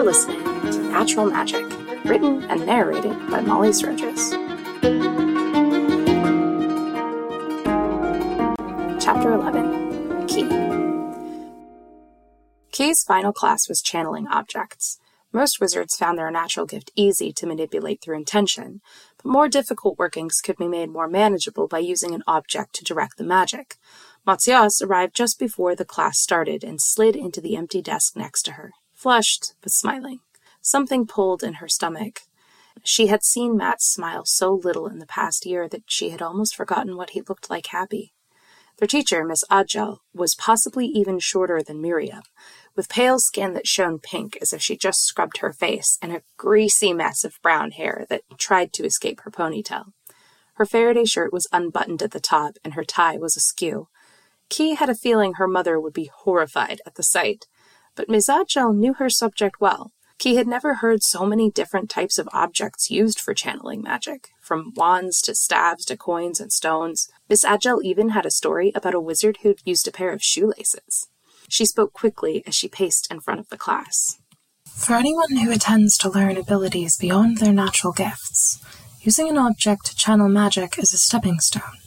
You're listening to Natural Magic, written and narrated by Molly Sredjes. Chapter 11, Key. Key's final class was channeling objects. Most wizards found their natural gift easy to manipulate through intention, but more difficult workings could be made more manageable by using an object to direct the magic. Matsyas arrived just before the class started and slid into the empty desk next to her, flushed but smiling. Something pulled in her stomach. She had seen Matt smile so little in the past year that she had almost forgotten what he looked like happy. Their teacher, Miss Adjel, was possibly even shorter than Miriam, with pale skin that shone pink as if she just scrubbed her face, and a greasy mess of brown hair that tried to escape her ponytail. Her Faraday shirt was unbuttoned at the top, and her tie was askew. Key had a feeling her mother would be horrified at the sight, but Miss Agile knew her subject well. Key had never heard so many different types of objects used for channeling magic, from wands to staves to coins and stones. Miss Agile even had a story about a wizard who'd used a pair of shoelaces. She spoke quickly as she paced in front of the class. For anyone who intends to learn abilities beyond their natural gifts, using an object to channel magic is a stepping stone,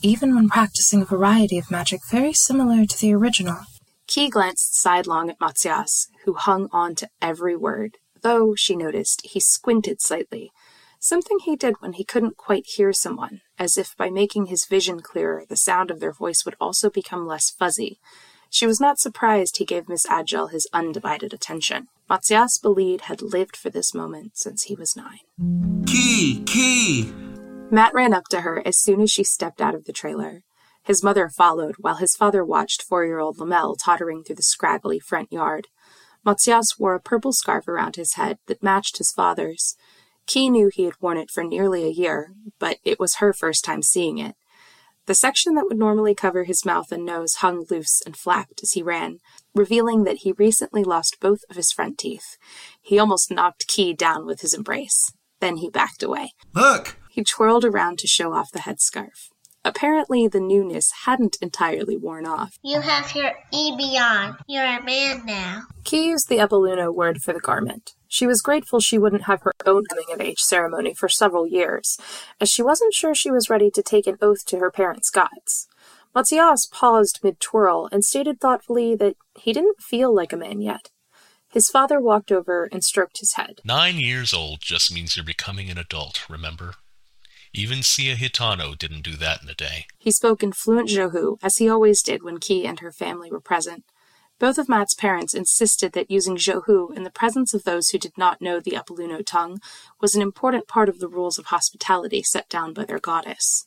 even when practicing a variety of magic very similar to the original. Key glanced sidelong at Matsyas, who hung on to every word, though, she noticed, he squinted slightly, something he did when he couldn't quite hear someone, as if by making his vision clearer the sound of their voice would also become less fuzzy. She was not surprised he gave Miss Agile his undivided attention. Matsyas Belied had lived for this moment since he was 9. Key! Matt ran up to her as soon as she stepped out of the trailer. His mother followed, while his father watched 4-year-old Lamel tottering through the scraggly front yard. Matsyas wore a purple scarf around his head that matched his father's. Key knew he had worn it for nearly a year, but it was her first time seeing it. The section that would normally cover his mouth and nose hung loose and flapped as he ran, revealing that he recently lost both of his front teeth. He almost knocked Key down with his embrace. Then he backed away. Look! He twirled around to show off the headscarf. Apparently, the newness hadn't entirely worn off. You have your EB on. You're a man now. Key used the Eboluna word for the garment. She was grateful she wouldn't have her own coming-of-age ceremony for several years, as she wasn't sure she was ready to take an oath to her parents' gods. Matsyas paused mid-twirl and stated thoughtfully that he didn't feel like a man yet. His father walked over and stroked his head. 9 years old just means you're becoming an adult, remember? Even Sia Hitano didn't do that in a day. He spoke in fluent Jôhu, as he always did when Key and her family were present. Both of Matt's parents insisted that using Shohu in the presence of those who did not know the Apolluno tongue was an important part of the rules of hospitality set down by their goddess.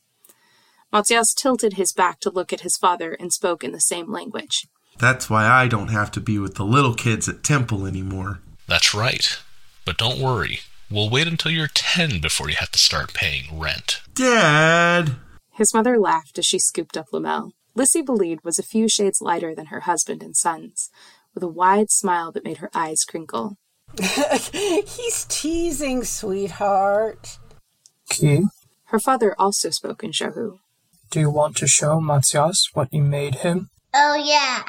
Matsyas tilted his back to look at his father and spoke in the same language. That's why I don't have to be with the little kids at temple anymore. That's right. But don't worry. We'll wait until you're 10 before you have to start paying rent. Dad! His mother laughed as she scooped up Lamel. Lissy Belied was a few shades lighter than her husband and sons, with a wide smile that made her eyes crinkle. He's teasing, sweetheart. Key? Her father also spoke in Shohu. Do you want to show Matsyas what you made him? Oh, yeah.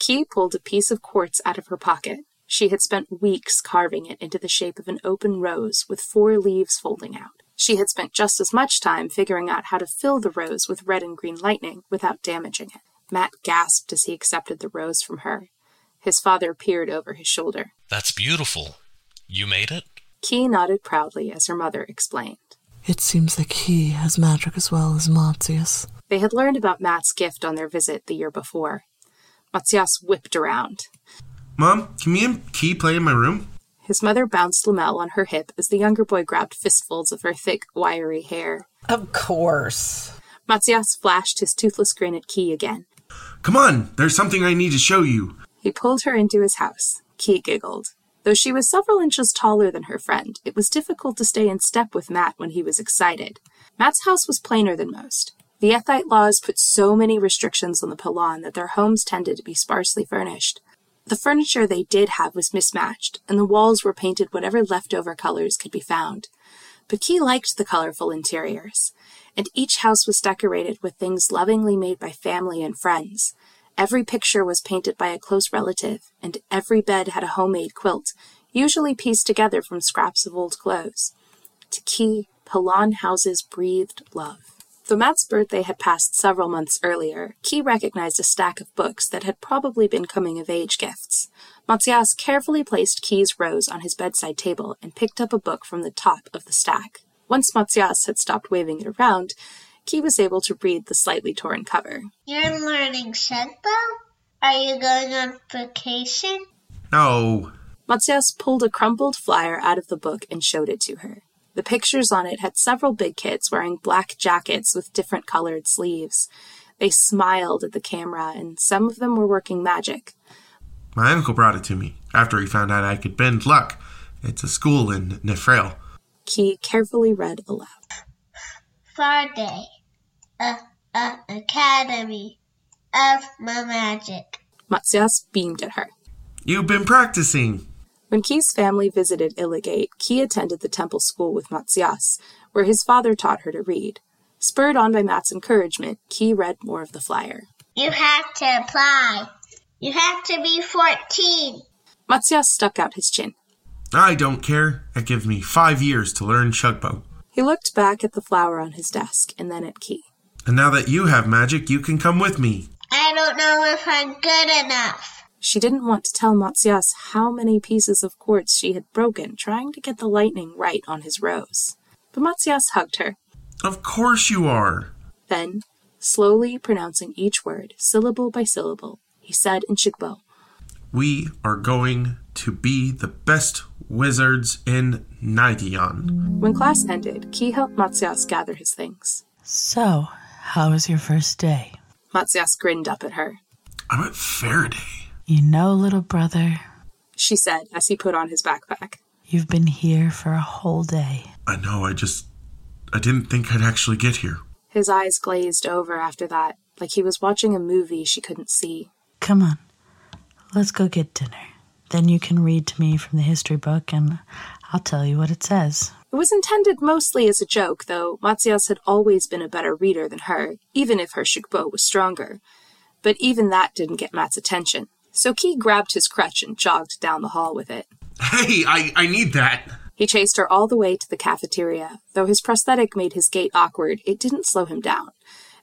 Key pulled a piece of quartz out of her pocket. She had spent weeks carving it into the shape of an open rose with 4 leaves folding out. She had spent just as much time figuring out how to fill the rose with red and green lightning without damaging it. Matt gasped as he accepted the rose from her. His father peered over his shoulder. That's beautiful. You made it? Key nodded proudly as her mother explained. It seems that Key has magic as well as Matsyas. They had learned about Matt's gift on their visit the year before. Matsyas whipped around. Mom, can me and Key play in my room? His mother bounced Lamel on her hip as the younger boy grabbed fistfuls of her thick, wiry hair. Of course. Matsyas flashed his toothless grin at Key again. Come on, there's something I need to show you. He pulled her into his house. Key giggled. Though she was several inches taller than her friend, it was difficult to stay in step with Matt when he was excited. Matt's house was plainer than most. The Ethite laws put so many restrictions on the Palan that their homes tended to be sparsely furnished. The furniture they did have was mismatched, and the walls were painted whatever leftover colors could be found. But Key liked the colorful interiors, and each house was decorated with things lovingly made by family and friends. Every picture was painted by a close relative, and every bed had a homemade quilt, usually pieced together from scraps of old clothes. To Key, Palan houses breathed love. Though Mat's birthday had passed several months earlier, Key recognized a stack of books that had probably been coming-of-age gifts. Matsyas carefully placed Key's rose on his bedside table and picked up a book from the top of the stack. Once Matsyas had stopped waving it around, Key was able to read the slightly torn cover. You're learning Shukbo? Are you going on vacation? No. Matsyas pulled a crumpled flyer out of the book and showed it to her. The pictures on it had several big kids wearing black jackets with different colored sleeves. They smiled at the camera, and some of them were working magic. My uncle brought it to me, after he found out I could bend luck. It's a school in Nefrail. Key carefully read aloud. Faraday Academy of my Magic. Matsyas beamed at her. You've been practicing! When Key's family visited Illigate, Key attended the temple school with Matsyas, where his father taught her to read. Spurred on by Mat's encouragement, Key read more of the flyer. You have to apply. You have to be 14. Matsyas stuck out his chin. I don't care. It gives me 5 years to learn Shugpo. He looked back at the flower on his desk and then at Key. And now that you have magic, you can come with me. I don't know if I'm good enough. She didn't want to tell Matsyas how many pieces of quartz she had broken, trying to get the lightning right on his rose. But Matsyas hugged her. Of course you are! Then, slowly pronouncing each word, syllable by syllable, he said in Shikbo, We are going to be the best wizards in Nideon. When class ended, Key helped Matsyas gather his things. So, how was your first day? Matsyas grinned up at her. I'm at Faraday. You know, little brother, she said as he put on his backpack. You've been here for a whole day. I know, I didn't think I'd actually get here. His eyes glazed over after that, like he was watching a movie she couldn't see. Come on, let's go get dinner. Then you can read to me from the history book and I'll tell you what it says. It was intended mostly as a joke, though Matsyas had always been a better reader than her, even if her Shukbo was stronger. But even that didn't get Mat's attention. So Key grabbed his crutch and jogged down the hall with it. Hey, I need that! He chased her all the way to the cafeteria. Though his prosthetic made his gait awkward, it didn't slow him down,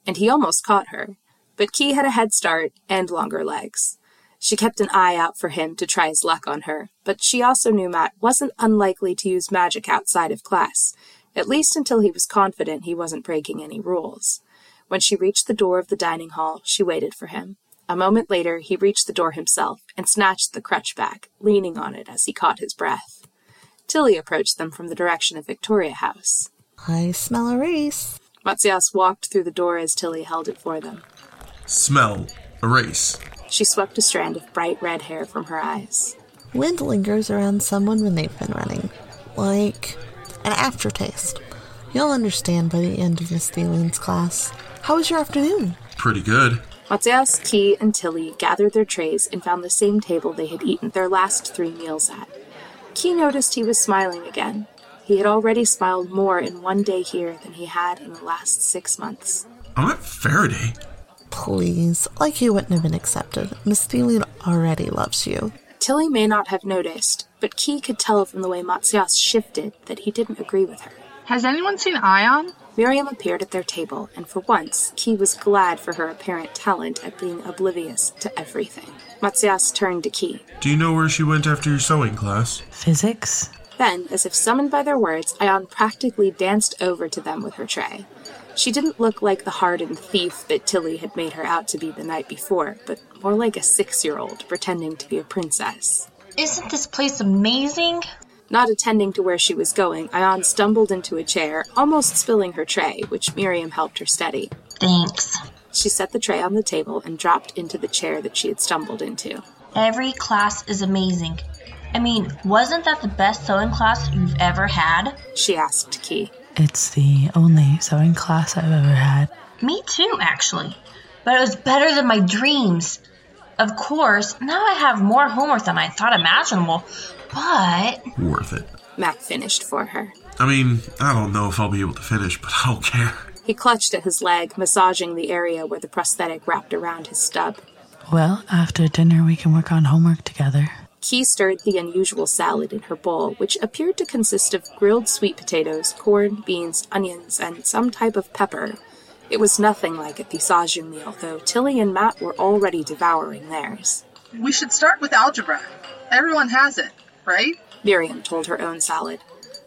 and he almost caught her. But Key had a head start and longer legs. She kept an eye out for him to try his luck on her, but she also knew Matt wasn't unlikely to use magic outside of class, at least until he was confident he wasn't breaking any rules. When she reached the door of the dining hall, she waited for him. A moment later, he reached the door himself and snatched the crutch back, leaning on it as he caught his breath. Tilly approached them from the direction of Victoria House. I smell a race. Matsyas walked through the door as Tilly held it for them. Smell a race. She swept a strand of bright red hair from her eyes. Wind lingers around someone when they've been running. Like an aftertaste. You'll understand by the end of Miss Thielen's class. How was your afternoon? Pretty good. Matsyas, Key, and Tilly gathered their trays and found the same table they had eaten their last 3 meals at. Key noticed he was smiling again. He had already smiled more in one day here than he had in the last 6 months. I'm at Faraday. Please, like you wouldn't have been accepted. Miss Thielen already loves you. Tilly may not have noticed, but Key could tell from the way Matsyas shifted that he didn't agree with her. Has anyone seen Ion? Miriam appeared at their table, and for once, Key was glad for her apparent talent at being oblivious to everything. Matsyas turned to Key. Do you know where she went after your sewing class? Physics. Then, as if summoned by their words, Ion practically danced over to them with her tray. She didn't look like the hardened thief that Tilly had made her out to be the night before, but more like a 6-year-old pretending to be a princess. Isn't this place amazing? Not attending to where she was going, Ion stumbled into a chair, almost spilling her tray, which Miriam helped her steady. Thanks. She set the tray on the table and dropped into the chair that she had stumbled into. Every class is amazing. I mean, wasn't that the best sewing class you've ever had? She asked Key. It's the only sewing class I've ever had. Me too, actually. But it was better than my dreams. Of course, now I have more homework than I thought imaginable. But... worth it. Mac finished for her. I mean, I don't know if I'll be able to finish, but I don't care. He clutched at his leg, massaging the area where the prosthetic wrapped around his stub. Well, after dinner we can work on homework together. He stirred the unusual salad in her bowl, which appeared to consist of grilled sweet potatoes, corn, beans, onions, and some type of pepper. It was nothing like a thysagem meal, though Tilly and Matt were already devouring theirs. We should start with algebra. Everyone has it, right? Miriam told her own salad.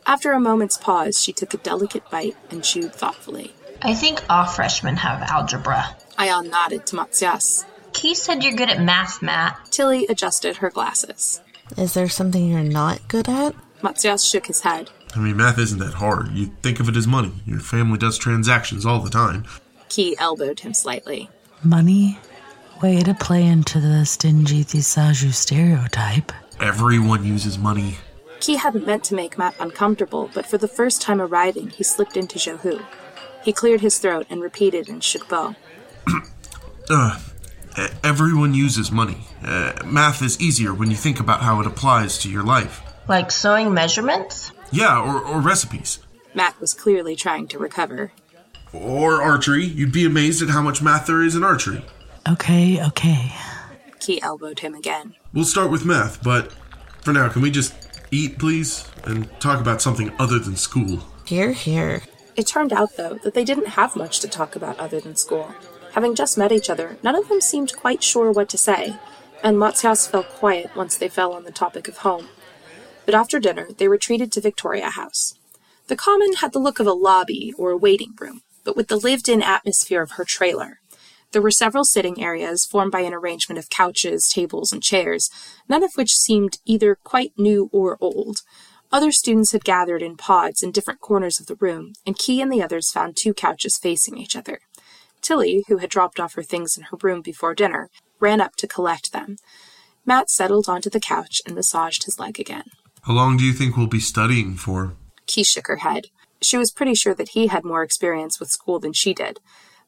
After a moment's pause, she took a delicate bite and chewed thoughtfully. I think all freshmen have algebra. Ayan nodded to Matsyas. He said you're good at math, Matt. Tilly adjusted her glasses. Is there something you're not good at? Matsyas shook his head. I mean, math isn't that hard. You think of it as money. Your family does transactions all the time. Key elbowed him slightly. Money? Way to play into the stingy Thesaju stereotype. Everyone uses money. Key hadn't meant to make Matt uncomfortable, but for the first time arriving, he slipped into Jôhu. He cleared his throat and repeated in Shukbo. Everyone uses money. Math is easier when you think about how it applies to your life. Like sewing measurements? Yeah, or recipes. Matt was clearly trying to recover. Or archery. You'd be amazed at how much math there is in archery. Okay. Key elbowed him again. We'll start with math, but for now, can we just eat, please? And talk about something other than school. Here. It turned out, though, that they didn't have much to talk about other than school. Having just met each other, none of them seemed quite sure what to say, and Matsyas fell quiet once they fell on the topic of home. But after dinner, they retreated to Victoria House. The common had the look of a lobby or a waiting room, but with the lived-in atmosphere of her trailer. There were several sitting areas formed by an arrangement of couches, tables, and chairs, none of which seemed either quite new or old. Other students had gathered in pods in different corners of the room, and Key and the others found two couches facing each other. Tilly, who had dropped off her things in her room before dinner, ran up to collect them. Matt settled onto the couch and massaged his leg again. How long do you think we'll be studying for? Key shook her head. She was pretty sure that he had more experience with school than she did,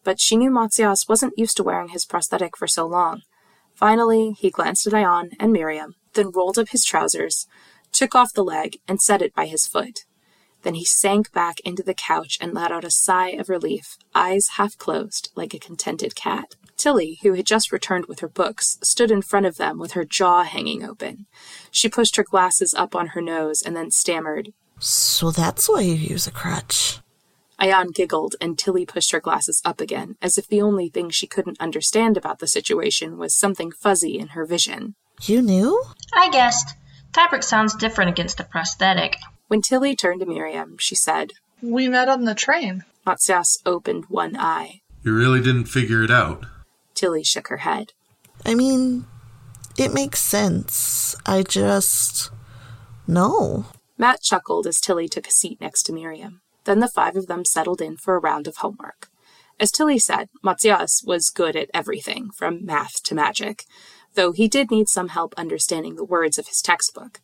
but she knew Matsyas wasn't used to wearing his prosthetic for so long. Finally, he glanced at Ayan and Miriam, then rolled up his trousers, took off the leg, and set it by his foot. Then he sank back into the couch and let out a sigh of relief, eyes half closed, like a contented cat. Tilly, who had just returned with her books, stood in front of them with her jaw hanging open. She pushed her glasses up on her nose and then stammered, "So that's why you use a crutch." Ayan giggled, and Tilly pushed her glasses up again, as if the only thing she couldn't understand about the situation was something fuzzy in her vision. You knew? I guessed. Fabric sounds different against a prosthetic. When Tilly turned to Miriam, she said, We met on the train. Matsyas opened one eye. You really didn't figure it out? Tilly shook her head. I mean, it makes sense. I just... no. Matt chuckled as Tilly took a seat next to Miriam. Then the five of them settled in for a round of homework. As Tilly said, Matsyas was good at everything, from math to magic, though he did need some help understanding the words of his textbook.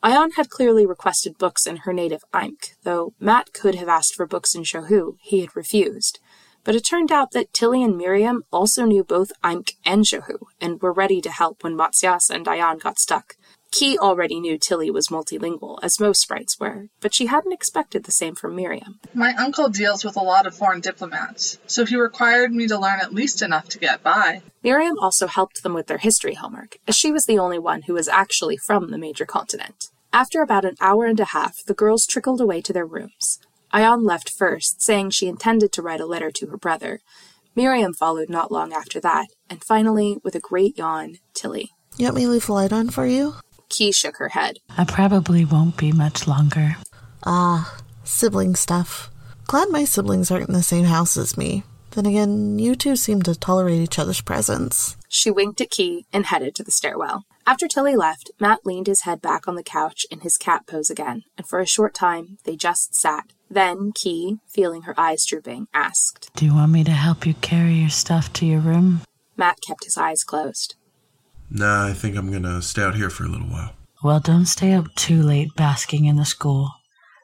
Ayan had clearly requested books in her native Aynk, though Matt could have asked for books in Shohu. He had refused. But it turned out that Tilly and Miriam also knew both Aynk and Shohu, and were ready to help when Matsyas and Ayan got stuck. Key already knew Tilly was multilingual, as most sprites were, but she hadn't expected the same from Miriam. My uncle deals with a lot of foreign diplomats, so he required me to learn at least enough to get by. Miriam also helped them with their history homework, as she was the only one who was actually from the major continent. After about an hour and a half, the girls trickled away to their rooms. Ayan left first, saying she intended to write a letter to her brother. Miriam followed not long after that, and finally, with a great yawn, Tilly. You want me to leave the light on for you? Key shook her head. I probably won't be much longer. Sibling stuff. Glad my siblings aren't in the same house as me. Then again, you two seem to tolerate each other's presence. She winked at Key and headed to the stairwell. After Tilly left, Matt leaned his head back on the couch in his cat pose again, and for a short time, they just sat. Then Key, feeling her eyes drooping, asked, Do you want me to help you carry your stuff to your room? Matt kept his eyes closed. Nah, I think I'm gonna stay out here for a little while. Well, don't stay up too late basking in the school.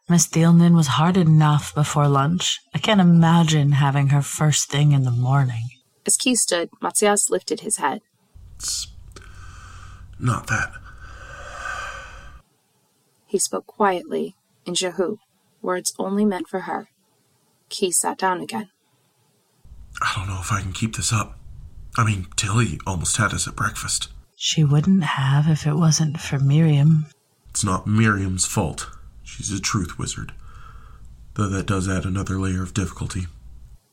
Miss Thielen was hard enough before lunch. I can't imagine having her first thing in the morning. As Key stood, Matsyas lifted his head. It's not that. He spoke quietly in Jôhu, words only meant for her. Key sat down again. I don't know if I can keep this up. I mean, Tilly almost had us at breakfast. She wouldn't have if it wasn't for Miriam. It's not Miriam's fault. She's a truth wizard. Though that does add another layer of difficulty.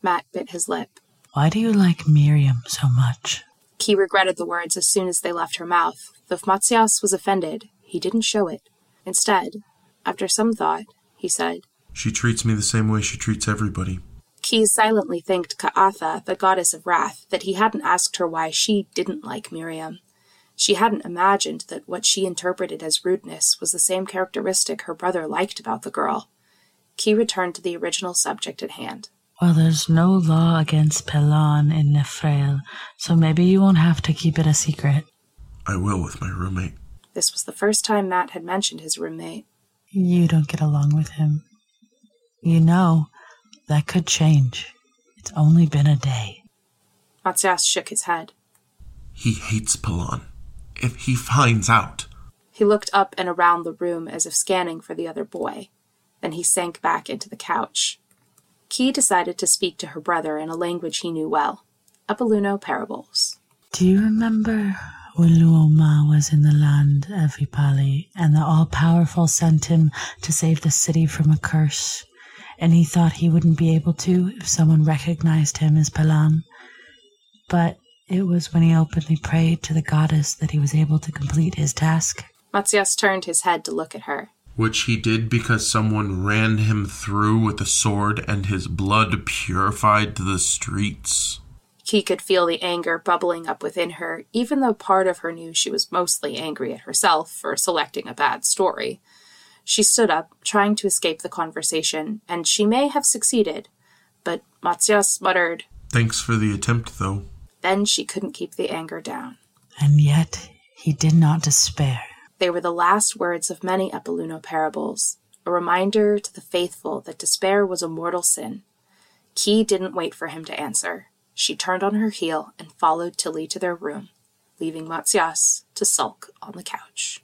Matt bit his lip. Why do you like Miriam so much? He regretted the words as soon as they left her mouth, though if Matsyas was offended, he didn't show it. Instead, after some thought, he said, She treats me the same way she treats everybody. Keyes silently thanked Ka'atha, the goddess of wrath, that he hadn't asked her why she didn't like Miriam. She hadn't imagined that what she interpreted as rudeness was the same characteristic her brother liked about the girl. Key returned to the original subject at hand. Well, there's no law against Palan in Nefrail, so maybe you won't have to keep it a secret. I will with my roommate. This was the first time Matt had mentioned his roommate. You don't get along with him. You know, that could change. It's only been a day. Matsyas shook his head. He hates Palan. If he finds out... He looked up and around the room as if scanning for the other boy. Then he sank back into the couch. Key decided to speak to her brother in a language he knew well. Apolluno parables. Do you remember when Luoma was in the land of Ipali, and the all-powerful sent him to save the city from a curse, and he thought he wouldn't be able to if someone recognized him as Palan? But it was when he openly prayed to the goddess that he was able to complete his task. Matsyas turned his head to look at her. Which he did because someone ran him through with a sword and his blood purified the streets. He could feel the anger bubbling up within her, even though part of her knew she was mostly angry at herself for selecting a bad story. She stood up, trying to escape the conversation, and she may have succeeded, but Matsyas muttered, Thanks for the attempt, though. Then she couldn't keep the anger down. And yet, he did not despair. They were the last words of many Apolluno parables, a reminder to the faithful that despair was a mortal sin. Key didn't wait for him to answer. She turned on her heel and followed Tilly to their room, leaving Matsyas to sulk on the couch.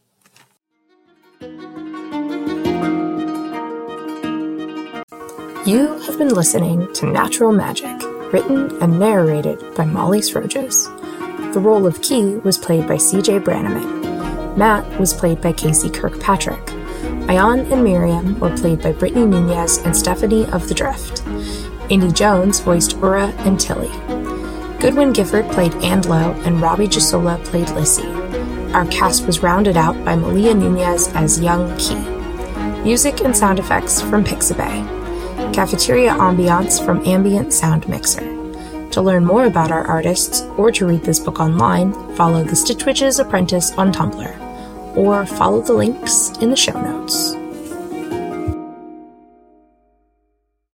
You have been listening to Natural Magic, written and narrated by Molly Sredjes. The role of Key was played by C.J. Brannaman. Matt was played by Casey Kirkpatrick. Ayan and Miriam were played by Brittany Nunez and Stephanie of the Drift. Indy Jones voiced Ura and Tilly. Goodwin Gifford played Ann Lowe, and Robbie Gisola played Lissy. Our cast was rounded out by Malia Nunez as Young Key. Music and sound effects from Pixabay. Cafeteria ambiance from Ambient Sound Mixer. To learn more about our artists or to read this book online, follow The Stitch Witch's Apprentice on Tumblr, or follow the links in the show notes.